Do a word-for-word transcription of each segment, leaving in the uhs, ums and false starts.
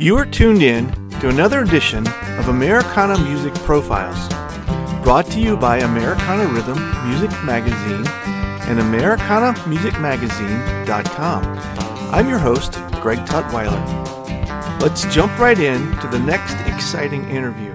You are tuned in to another edition of Americana Music Profiles, brought to you by Americana Rhythm Music Magazine and Americana Music Magazine dot com. I'm your host, Greg Tutwiler. Let's jump right in to the next exciting interview.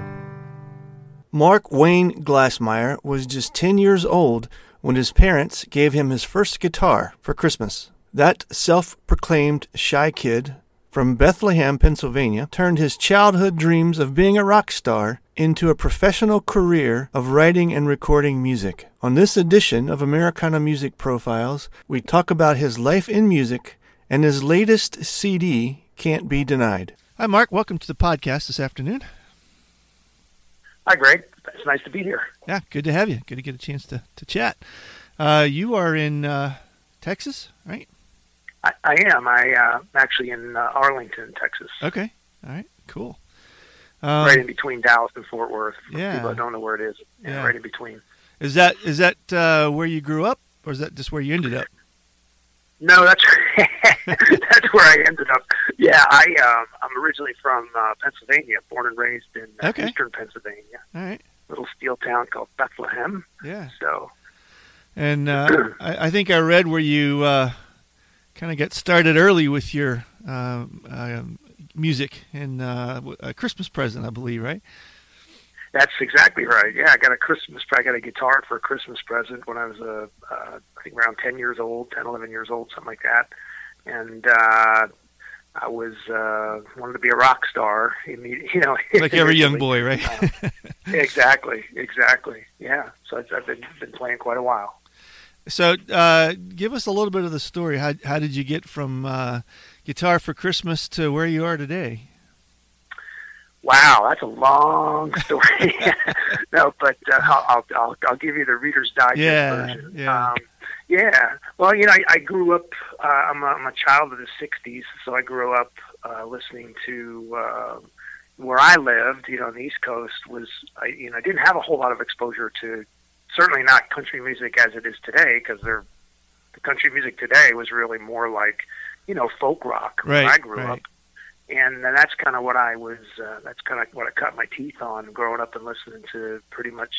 Mark Wayne Glassmeyer was just ten years old when his parents gave him his first guitar for Christmas. That self-proclaimed shy kid from Bethlehem, Pennsylvania, turned his childhood dreams of being a rock star into a professional career of writing and recording music. On this edition of Americana Music Profiles, we talk about his life in music and his latest C D, Can't Be Denied. Hi, Mark. Welcome to the podcast this afternoon. Hi, Greg. It's nice to be here. Yeah, good to have you. Good to get a chance to, to chat. Uh, you are in uh, Texas, right? I, I am. I'm uh, actually in uh, Arlington, Texas. Okay. All right. Cool. Um, right in between Dallas and Fort Worth. For yeah. People that don't know where it is. Yeah, yeah. Right in between. Is that is that uh, where you grew up, or is that just where you ended up? No, that's that's where I ended up. Yeah, I um, I'm originally from uh, Pennsylvania, born and raised in uh, okay. eastern Pennsylvania. All right. Little steel town called Bethlehem. Yeah. So. And uh, I, I think I read where you. Uh, Kind of got started early with your uh, uh, music and uh, a Christmas present, I believe, right? That's exactly right. Yeah, I got a Christmas. I got a guitar for a Christmas present when I was a, uh, I think around ten years old, ten, eleven years old, something like that. And uh, I was uh, wanted to be a rock star. Immediately, you know, like every young boy, right? uh, exactly, exactly. Yeah. So I've, I've been been playing quite a while. So, uh, give us a little bit of the story. How how did you get from uh, guitar for Christmas to where you are today? Wow, that's a long story. No, but uh, I'll, I'll I'll give you the Reader's Digest yeah, version. Yeah, um, yeah. Well, you know, I, I grew up. Uh, I'm a, I'm a child of the sixties, so I grew up uh, listening to. Uh, where I lived, you know, on the East Coast was, I, you know, I didn't have a whole lot of exposure to. Certainly not country music as it is today, because they're the country music today was really more like, you know, folk rock right, when I grew right. up, and that's kind of what I was. Uh, that's kind of what I cut my teeth on growing up and listening to pretty much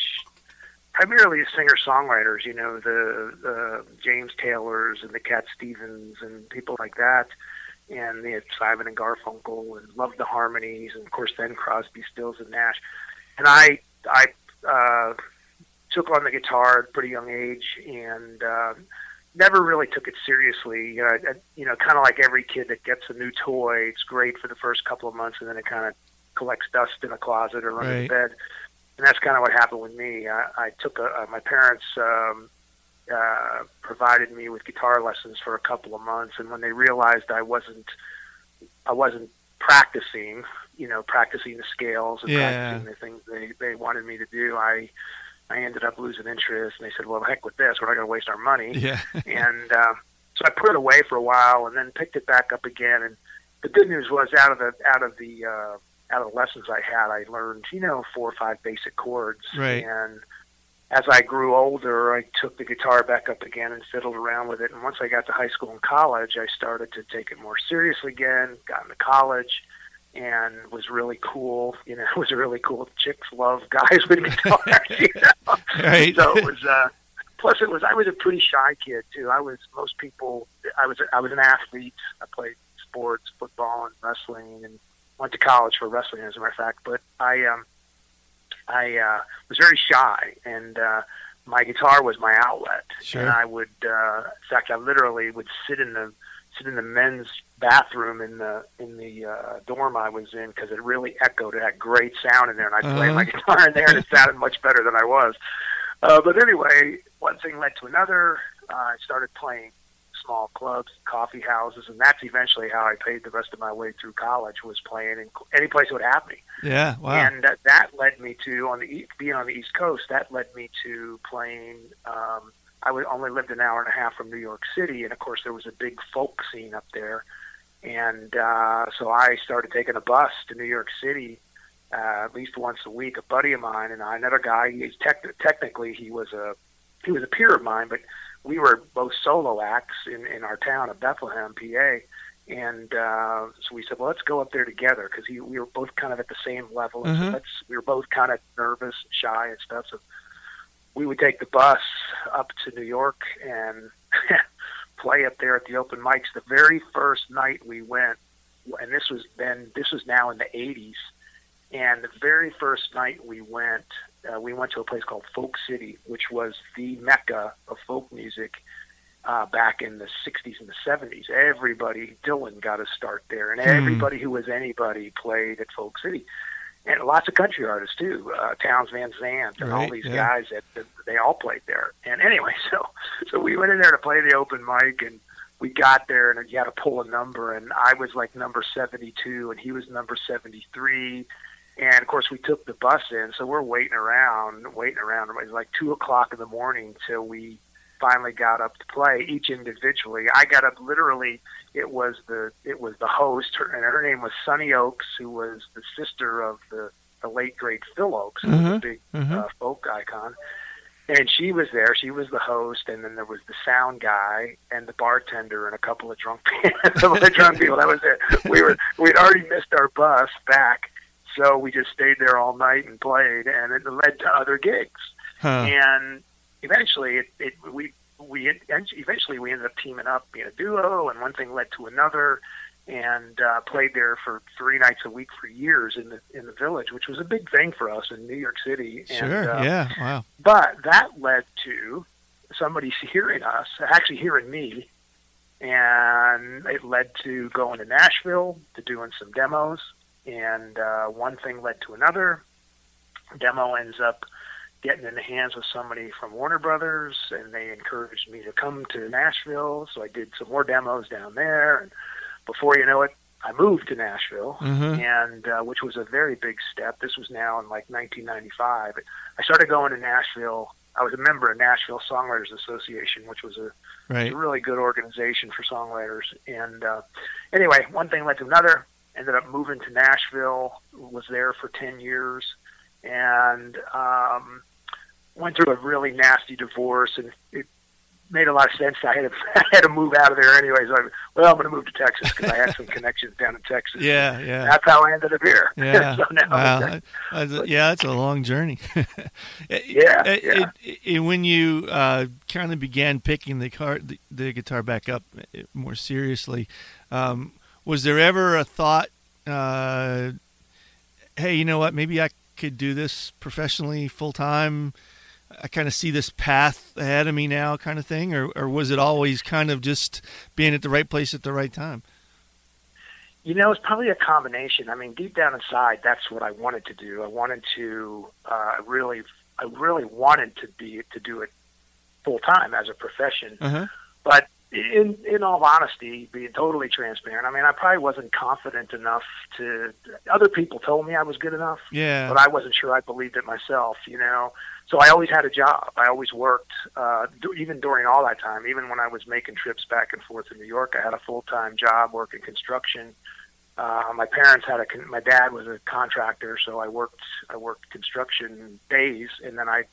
primarily singer songwriters. You know, the uh, James Taylors and the Cat Stevens and people like that, and the Simon and Garfunkel and Love the Harmonies, and of course then Crosby, Stills and Nash, and I I. Uh, took on the guitar at a pretty young age and uh, never really took it seriously. You know, I, you know, kind of like every kid that gets a new toy, it's great for the first couple of months, and then it kind of collects dust in a closet or under the bed. And that's kind of what happened with me. I, I took a, uh, my parents um, uh, provided me with guitar lessons for a couple of months, and when they realized I wasn't, I wasn't practicing, you know, practicing the scales and yeah. practicing the things they, they wanted me to do, I I ended up losing interest, and they said, well, heck with this. We're not going to waste our money. Yeah. and uh, so I put it away for a while and then picked it back up again. And the good news was out of the out of the, uh, out of the lessons I had, I learned, you know, four or five basic chords. Right. And as I grew older, I took the guitar back up again and fiddled around with it. And once I got to high school and college, I started to take it more seriously again, got into college, and was really cool, you know, it was really cool. Chicks love guys with guitars, you know? Right. So it was, uh, plus it was, I was a pretty shy kid, too. I was, most people, I was I was an athlete. I played sports, football, and wrestling, and went to college for wrestling, as a matter of fact. But I um, I uh, was very shy, and uh, my guitar was my outlet. Sure. And I would, uh, in fact, I literally would sit in the, sit in the men's bathroom in the in the uh, dorm I was in, because it really echoed. It had great sound in there, and I played uh-huh. my guitar in there, and it sounded much better than I was. Uh, but anyway, one thing led to another. Uh, I started playing small clubs, coffee houses, and that's eventually how I paid the rest of my way through college, was playing in any place that would have me. Yeah, wow. And that, that led me to, on the being on the East Coast, that led me to playing um, – I only lived an hour and a half from New York City, and of course there was a big folk scene up there, and uh, so I started taking a bus to New York City uh, at least once a week. A buddy of mine and I, another guy, he's tech- technically he was a he was a peer of mine, but we were both solo acts in, in our town of Bethlehem, P A, And uh, so we said, well, let's go up there together, because we were both kind of at the same level. And mm-hmm. so let's, we were both kind of nervous and shy and stuff. So we would take the bus up to New York and play up there at the open mics. The very first night we went, and this was then, this was now in the eighties. And the very first night we went, uh, we went to a place called Folk City, which was the mecca of folk music. Uh, back in the sixties and the seventies, everybody, Dylan got a start there, and everybody mm. who was anybody played at Folk City, and lots of country artists too, uh, Townes Van Zandt, and right, all these yeah. guys that, that they all played there. And anyway, so so we went in there to play the open mic, and we got there, and you had to pull a number, and I was like number seventy-two, and he was number seventy-three. And of course, we took the bus in, so we're waiting around, waiting around. It was like two o'clock in the morning till we finally got up to play, each individually. I got up literally, it was the it was the host, her, and her name was Sunny Oaks, who was the sister of the, the late, great Phil Ochs, who mm-hmm. was a big mm-hmm. uh, folk icon. And she was there. She was the host, and then there was the sound guy and the bartender and a couple of drunk people. a couple of drunk people. That was it. We were, we'd already missed our bus back, so we just stayed there all night and played, and it led to other gigs. Huh. And eventually, it, it we we eventually we ended up teaming up, being a duo, and one thing led to another, and uh, played there for three nights a week for years in the in the village, which was a big thing for us in New York City. And, sure, uh, yeah, wow. But that led to somebody hearing us, actually hearing me, and it led to going to Nashville to doing some demos, and uh, one thing led to another. Demo ends up getting in the hands of somebody from Warner Brothers, and they encouraged me to come to Nashville, so I did some more demos down there, and before you know it, I moved to Nashville, mm-hmm. and uh, which was a very big step. This was now in like nineteen ninety-five. I started going to Nashville. I was a member of Nashville Songwriters Association, which was a, right. a really good organization for songwriters, and uh, anyway, one thing led to another. Ended up moving to Nashville, was there for ten years, and um went through a really nasty divorce, and it made a lot of sense. I had to, I had to move out of there anyway. So I, well, I'm going to move to Texas because I had some connections down in Texas. Yeah, yeah. That's how I ended up here. Yeah, so now wow. that's, but, yeah, that's a long journey. it, yeah, it, yeah. It, it, when you uh, kind of began picking the, car, the, the guitar back up more seriously, um, was there ever a thought, uh, hey, you know what, maybe I could do this professionally full-time? I kind of see this path ahead of me now kind of thing, or, or was it always kind of just being at the right place at the right time? You know, it's probably a combination. I mean, deep down inside, that's what I wanted to do. I wanted to uh, really, I really wanted to be, to do it full-time as a profession. Uh-huh. But in, in all honesty, being totally transparent, I mean, I probably wasn't confident enough to, other people told me I was good enough, yeah. but I wasn't sure I believed it myself, you know? So I always had a job. I always worked, uh, do, even during all that time, even when I was making trips back and forth to New York, I had a full-time job working construction. Uh, my parents had a, con- my dad was a contractor, so I worked, I worked construction days, and then I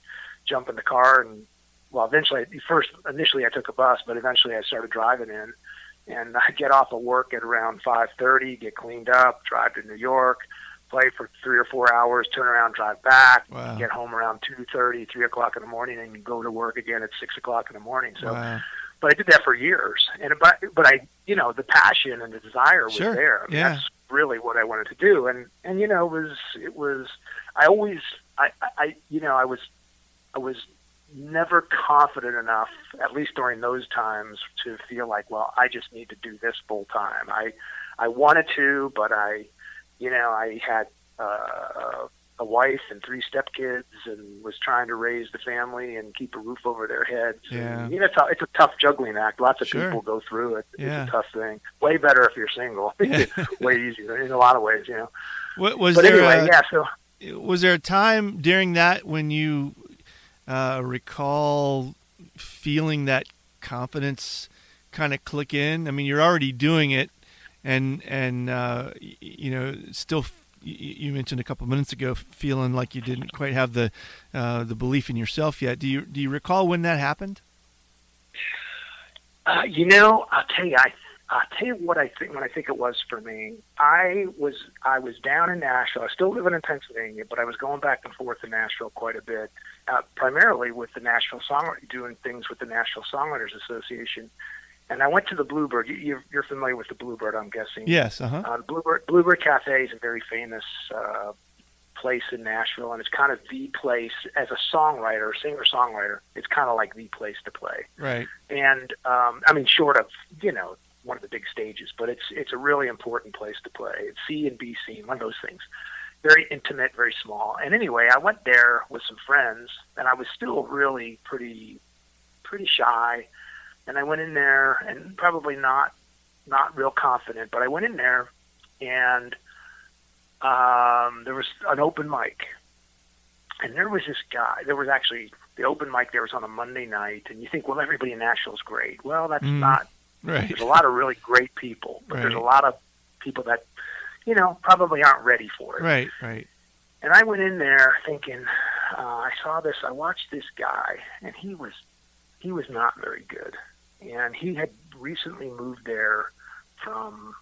jump in the car and, well, eventually, first, initially I took a bus, but eventually I started driving in, and I'd get off of work at around five thirty, get cleaned up, drive to New York, play for three or four hours, turn around, drive back, wow. get home around two thirty, three o'clock in the morning, and go to work again at six o'clock in the morning. So, wow. but I did that for years, and but but I, you know, the passion and the desire was sure. there. I mean, yeah. That's really what I wanted to do, and and you know, it was it was I always I I you know I was I was. never confident enough, at least during those times, to feel like, well, I just need to do this full time. I, I wanted to, but I, you know, I had uh, a wife and three stepkids and was trying to raise the family and keep a roof over their heads. Yeah. And, you know, it's a, it's a tough juggling act. Lots of sure. people go through it. Yeah. It's a tough thing. Way better if you're single. Yeah. Way easier in a lot of ways, you know. What was but there anyway, a, yeah, so. Was there a time during that when you Uh, recall feeling that confidence kind of click in? I mean, you're already doing it, and and uh, y- you know, still. F- you mentioned a couple minutes ago feeling like you didn't quite have the uh, the belief in yourself yet. Do you do you recall when that happened? Uh, you know, I'll tell you, I I'll tell you what I think. What I think it was for me, I was I was down in Nashville. I was still living in Pennsylvania, but I was going back and forth to Nashville quite a bit, uh, primarily with the Nashville Songwriters, doing things with the Nashville Songwriters Association. And I went to the Bluebird. You, you're, you're familiar with the Bluebird, I'm guessing. Yes. Uh-huh. Uh, Bluebird Bluebird Cafe is a very famous uh, place in Nashville, and it's kind of the place as a songwriter, singer songwriter. It's kind of like the place to play. Right. And um, I mean, short of you know. one of the big stages, but it's it's a really important place to play. It's C and B scene, one of those things. Very intimate, very small. And anyway, I went there with some friends, and I was still really pretty pretty shy. And I went in there, and probably not not real confident, but I went in there, and um, there was an open mic. And there was this guy, there was actually the open mic there was on a Monday night, and you think, well, everybody in Nashville's great. Well, that's mm. not Right. There's a lot of really great people, but right. there's a lot of people that, you know, probably aren't ready for it. Right, right. And I went in there thinking, uh, I saw this, I watched this guy, and he was, he was not very good. And he had recently moved there from,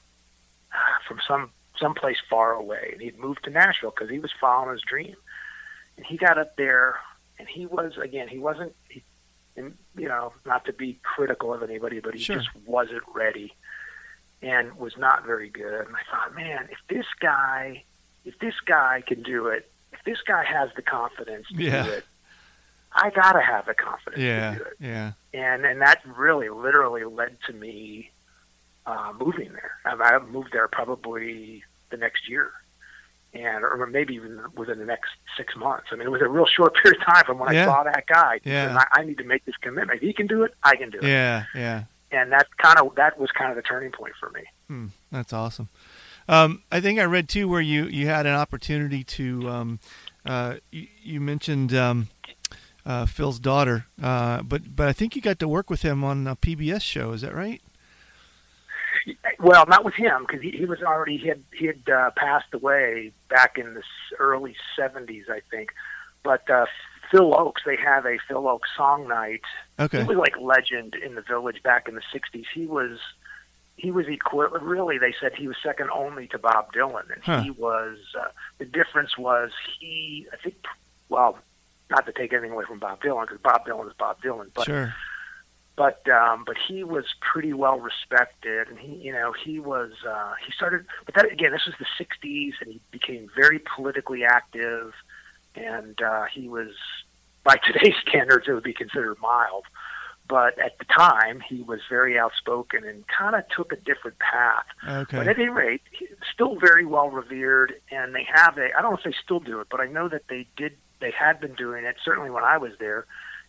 from some someplace far away. And he'd moved to Nashville because he was following his dream. And he got up there, and he was, again, he wasn't, he, And, you know, not to be critical of anybody, but he sure. just wasn't ready and was not very good. And I thought, man, if this guy, if this guy can do it, if this guy has the confidence to yeah. do it, I got to have the confidence yeah. to do it. Yeah. And and that really literally led to me uh, moving there. I, I moved there probably the next year. And or maybe even within the next six months. I mean, it was a real short period of time from when yeah. I saw that guy. Yeah. And I, I need to make this commitment. If he can do it, I can do it. Yeah, yeah. And that kind of that was kind of the turning point for me. Hmm, that's awesome. Um, I think I read too where you, you had an opportunity to. Um, uh, you, you mentioned um, uh, Phil's daughter, uh, but but I think you got to work with him on a P B S show. Is that right? Well, not with him, because he, he was already he had he had uh, passed away back in the early seventies, I think. But uh, Phil Ochs, they have a Phil Ochs song night. Okay, he was like legend in the village back in the sixties. He was he was equi- really they said he was second only to Bob Dylan, and huh. he was uh, the difference was he I think well not to take anything away from Bob Dylan because Bob Dylan is Bob Dylan, but. Sure. But um, but he was pretty well respected, and he you know he was uh, he started. But that again, this was the sixties, and he became very politically active, and uh, he was by today's standards it would be considered mild, but at the time he was very outspoken and kind of took a different path. Okay. But at any rate, still very well revered, and they have a I don't want to say still do it, but I know that they did they had been doing it certainly when I was there.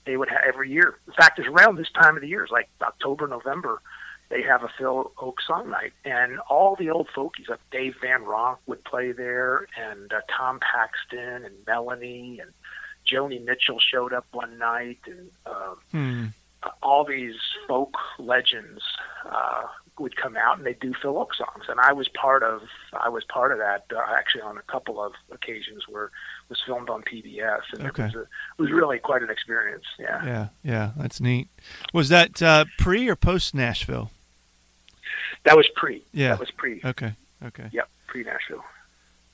They would have every year. In fact, it's around this time of the year, it's like October, November, they have a Phil Ochs song night. And all the old folkies, like Dave Van Ronk would play there, and uh, Tom Paxton, and Melanie, and Joni Mitchell showed up one night. And um, hmm. uh, all these folk legends uh, would come out, and they'd do Phil Ochs songs. And I was part of I was part of that, uh, actually, on a couple of occasions where was filmed on P B S, and okay. it, was a, it was really quite an experience. Yeah, yeah, yeah. That's neat. Was that uh, pre or post Nashville? That was pre. Yeah, that was pre. Okay, okay. Yep, pre Nashville.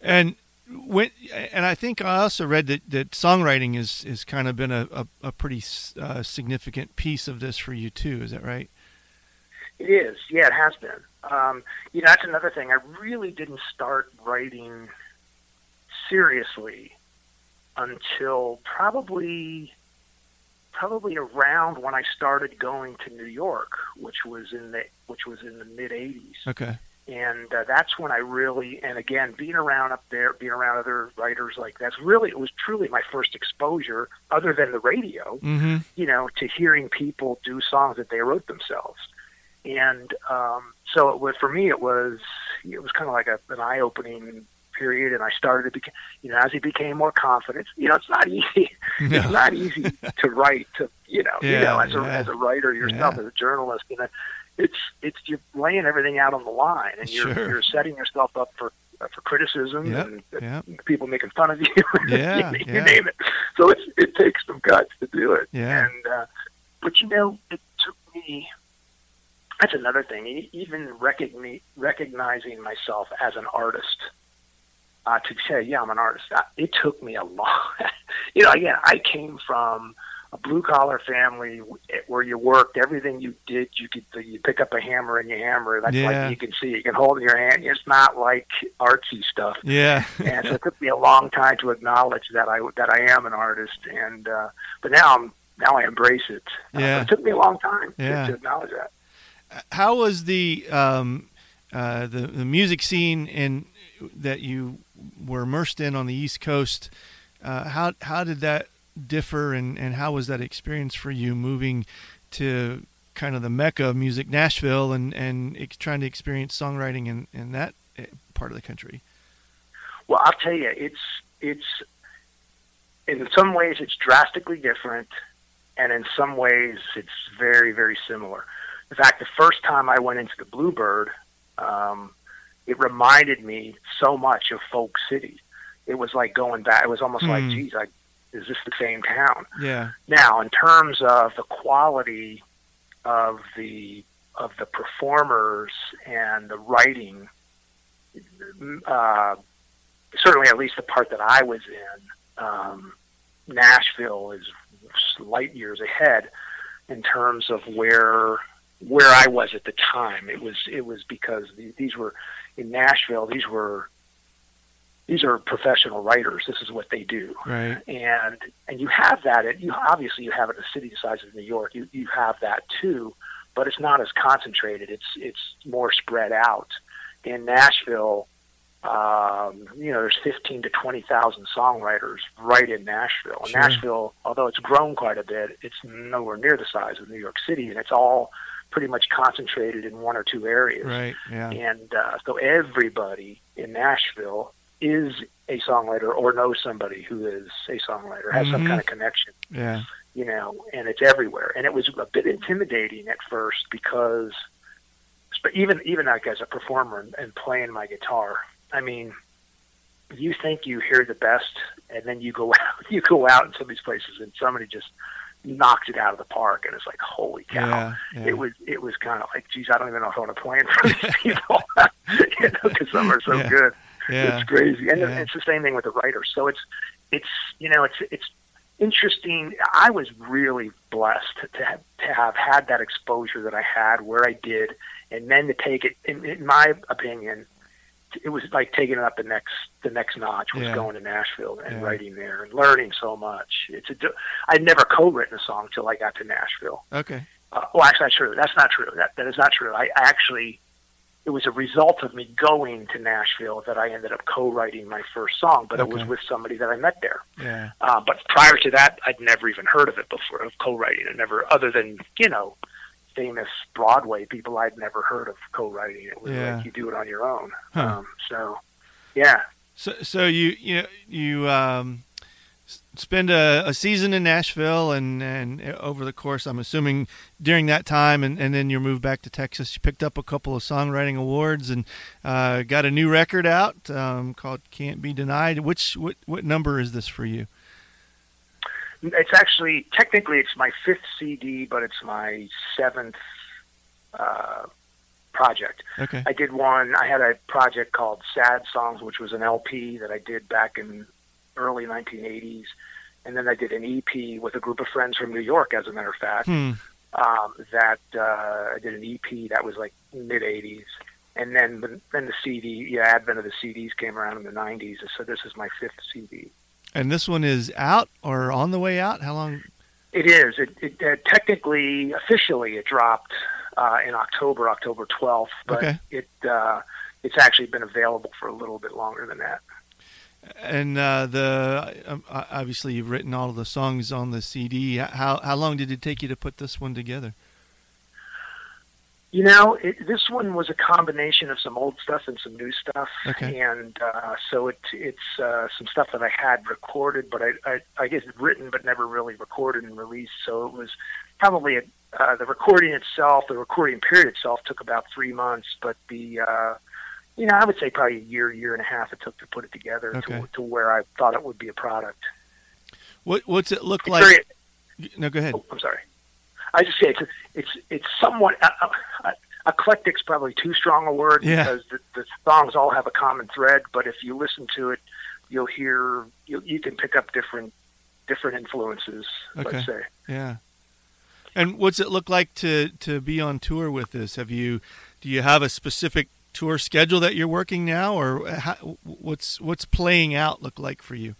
And when, and I think I also read that, that songwriting is is kind of been a a, a pretty uh, significant piece of this for you too. Is that right? It is. Yeah, it has been. Um, you know, that's another thing. I really didn't start writing seriously until probably probably around when I started going to New York, which was in the which was in the mid eighties. Okay. And uh, that's when I really, and again, being around up there, being around other writers like that's really it was truly my first exposure, other than the radio, mm-hmm. you know, to hearing people do songs that they wrote themselves. And um, so it was, for me, it was it was kind of like a, an eye-opening period, and I started to, beca- you know, as he became more confident. You know, it's not easy. No. It's not easy to write. To you know, yeah, you know, as a yeah. as a writer yourself, yeah. as a journalist, you know, it's it's you're laying everything out on the line, and you're sure. you're setting yourself up for uh, for criticism yep. and yep. people making fun of you. Yeah, you, you yeah. name it. So it's, it takes some guts to do it. Yeah. And uh, but you know, it took me. that's another thing. Even recogni- recognizing myself as an artist, uh, to say, yeah, I'm an artist, it took me a long you know, again, I came from a blue-collar family where you worked. Everything you did, you could you pick up a hammer and you hammer. That's yeah. like you can see. You can hold in your hand. It's not like artsy stuff. Yeah. And so it took me a long time to acknowledge that I that I am an artist. And uh, but now I'm now I embrace it. Yeah. Uh, it took me a long time yeah. to, to acknowledge that. How was the um, uh, the, the music scene in that you were immersed in on the East Coast? Uh, how how did that differ, and, and how was that experience for you moving to kind of the mecca of music, Nashville, and, and trying to experience songwriting in, in that part of the country? Well, I'll tell you, it's it's in some ways it's drastically different, and in some ways it's very, very similar. In fact, the first time I went into the Bluebird, um, it reminded me so much of Folk City. It was like going back. It was almost mm. like, geez, I is this the same town? Yeah. Now, in terms of the quality of the of the performers and the writing, uh, certainly at least the part that I was in, um, Nashville is light years ahead in terms of where where I was at the time. It was it was because these were in Nashville. These were. These are professional writers. This is what they do, right. and and you have that. And you obviously you have it in a city the size of New York. You you have that too, but it's not as concentrated. It's it's more spread out. In Nashville, um, you know, there's fifteen to twenty thousand songwriters right in Nashville. Sure. Nashville, although it's grown quite a bit, it's nowhere near the size of New York City, and it's all pretty much concentrated in one or two areas. Right. Yeah. And uh, so everybody in Nashville is a songwriter or knows somebody who is a songwriter, has mm-hmm. some kind of connection, yeah. you know, and it's everywhere. And it was a bit intimidating at first because, but even, even like as a performer and, and playing my guitar, I mean, you think you hear the best and then you go out, you go out in some of these places and somebody just knocks it out of the park. And it's like, holy cow. Yeah, yeah. It was, it was kind of like, geez, I don't even know if I want to play in front of these people, you know, because some are so yeah. good. Yeah. It's crazy, and yeah. it's the same thing with the writers. So it's, it's you know, it's it's interesting. I was really blessed to have, to have had that exposure that I had, where I did, and then to take it. In, in my opinion, it was like taking it up the next the next notch was yeah. going to Nashville and yeah. writing there and learning so much. It's a, I'd never co-written a song till I got to Nashville. Okay. Uh, well, that's not true. That's not true. That that is not true. I, I actually. It was a result of me going to Nashville that I ended up co-writing my first song, but okay. it was with somebody that I met there. Yeah. Uh, but prior to that, I'd never even heard of it before, of co-writing. I'd never, other than, you know, famous Broadway people, I'd never heard of co-writing. It was yeah. like you do it on your own. Huh. Um, so, yeah. So, so you you you um, spend a, a season in Nashville, and, and over the course, I'm assuming during that time, and, and then you moved back to Texas, you picked up a couple of songwriting awards and uh, got a new record out um, called Can't Be Denied. Which what, what number is this for you? It's actually, technically it's my fifth C D, but it's my seventh uh, project. Okay. I did one, I had a project called Sad Songs, which was an L P that I did back in early nineteen eighties, and then I did an E P with a group of friends from New York, as a matter of fact. Hmm. Um, that uh, I did an E P that was like mid eighties, and then then the C D, yeah, advent of the C Ds came around in the nineties, so this is my fifth C D. And this one is out or on the way out? How long? It is. It, it uh, technically, officially, it dropped uh, in October, October twelfth, but okay. it uh, it's actually been available for a little bit longer than that. And uh, the um, obviously you've written all of the songs on the C D. How how long did it take you to put this one together? You know, it, this one was a combination of some old stuff and some new stuff, okay. and uh, so it it's uh, some stuff that I had recorded, but I, I I guess written but never really recorded and released. So it was probably a, uh, the recording itself, the recording period itself took about three months, but the uh, you know, I would say probably a year, year and a half it took to put it together okay. to, to where I thought it would be a product. What What's it look it's like? Very, no, go ahead. Oh, I'm sorry. I just say it's it's, it's somewhat. I, I, eclectic's probably too strong a word, yeah, because the, the songs all have a common thread, but if you listen to it, you'll hear, you'll, you can pick up different different influences, okay, let's say. Yeah. And what's it look like to, to be on tour with this? Have you, do you have a specific tour schedule that you're working now, or how, what's what's playing out look like for you?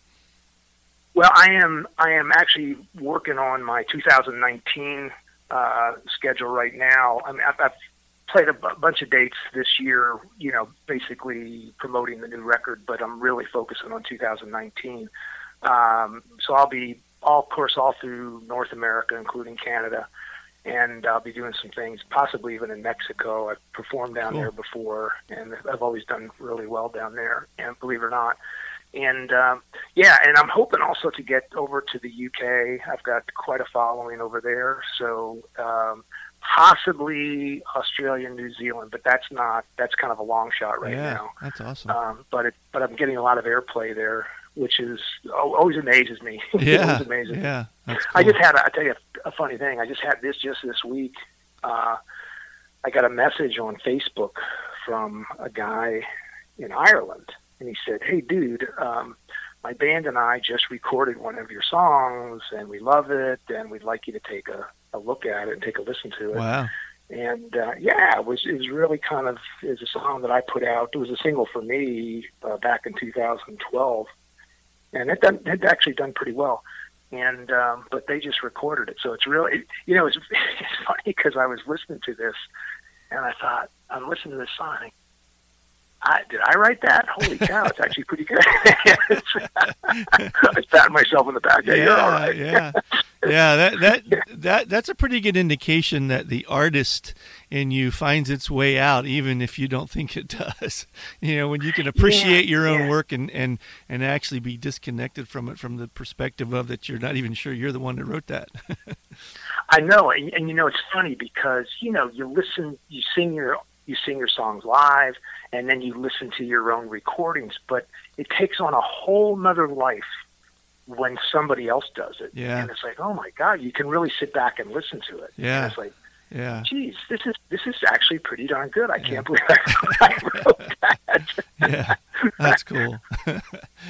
Well, I am I am actually working on my two thousand nineteen uh, schedule right now. I mean, I've, I've played a b- bunch of dates this year, you know, basically promoting the new record, but I'm really focusing on two thousand nineteen. Um, so I'll be all, of course, all through North America, including Canada. And I'll be doing some things, possibly even in Mexico. I've performed down cool. there before, and I've always done really well down there, and believe it or not. And, um, yeah, and I'm hoping also to get over to the U K. I've got quite a following over there, so um, possibly Australia and New Zealand, but that's not that's kind of a long shot right yeah, now. That's awesome. Um, but, it, but I'm getting a lot of airplay there, which is always amazes me. Yeah, always amazing. Yeah, cool. I just had, a, I tell you a, a funny thing. I just had this just this week. Uh, I got a message on Facebook from a guy in Ireland, and he said, "Hey, dude, um, my band and I just recorded one of your songs, and we love it, and we'd like you to take a, a look at it and take a listen to it." Wow. And, uh, yeah, it was, it was really kind of, it was a song that I put out. It was a single for me uh, back in two thousand twelve. And it done, it actually done pretty well, and um, but they just recorded it, so it's really, it, you know, it's, it's funny because I was listening to this, and I thought, I'm listening to this song. I, did I write that? Holy cow, it's actually pretty good. I pat myself in the back. Yeah, yeah, you're all right. yeah, yeah. That that that that's a pretty good indication that the artist in you finds its way out, even if you don't think it does. You know, when you can appreciate yeah, your own yeah. work and, and and actually be disconnected from it from the perspective of that you're not even sure you're the one that wrote that. I know, and, and you know, it's funny because you know you listen, you sing your. You sing your songs live, and then you listen to your own recordings. But it takes on a whole nother life when somebody else does it. Yeah. And it's like, oh my God, you can really sit back and listen to it. Yeah. And it's like, yeah. Geez, this is this is actually pretty darn good. I yeah. can't believe I wrote that. Yeah, that's cool.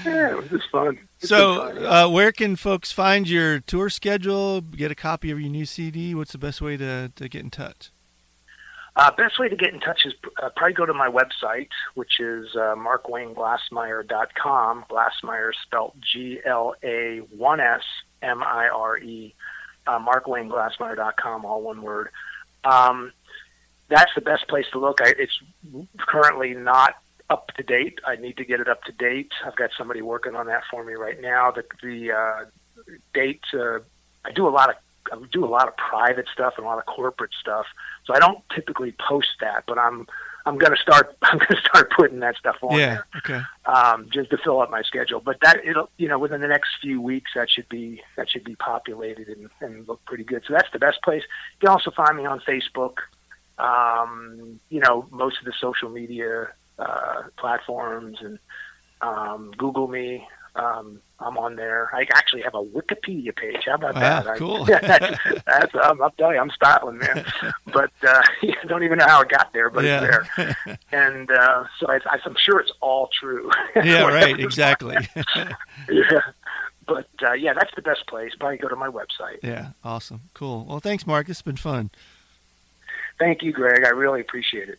Yeah, it was just fun. It's so, fun, yeah. uh, where can folks find your tour schedule? Get a copy of your new C D. What's the best way to, to get in touch? Uh, best way to get in touch is uh, probably go to my website, which is uh, Mark Wayne Glassmeyer dot com. Glassmeyer spelled G L A one S M I R E. Uh, Mark Wayne Glassmeyer dot com, all one word. Um, that's the best place to look. I, it's currently not up to date. I need to get it up to date. I've got somebody working on that for me right now. The, the uh, date. Uh, I do a lot of. I do a lot of private stuff and a lot of corporate stuff, so I don't typically post that. But I'm I'm going to start I'm going to start putting that stuff on yeah, there, okay. um, just to fill up my schedule. But that it'll you know within the next few weeks that should be that should be populated and, and look pretty good. So that's the best place. You can also find me on Facebook. Um, you know most of the social media uh, platforms, and um, Google me. Um, I'm on there. I actually have a Wikipedia page. How about wow, that? Cool. I, that's, that's, um, I'll tell you, I'm styling, man. But uh, I yeah, don't even know how it got there, but yeah. it's there. And uh, so I, I'm sure it's all true. Yeah, right, exactly. yeah. But, uh, yeah, that's the best place. Probably go to my website. Yeah, awesome. Cool. Well, thanks, Mark. It's been fun. Thank you, Greg. I really appreciate it.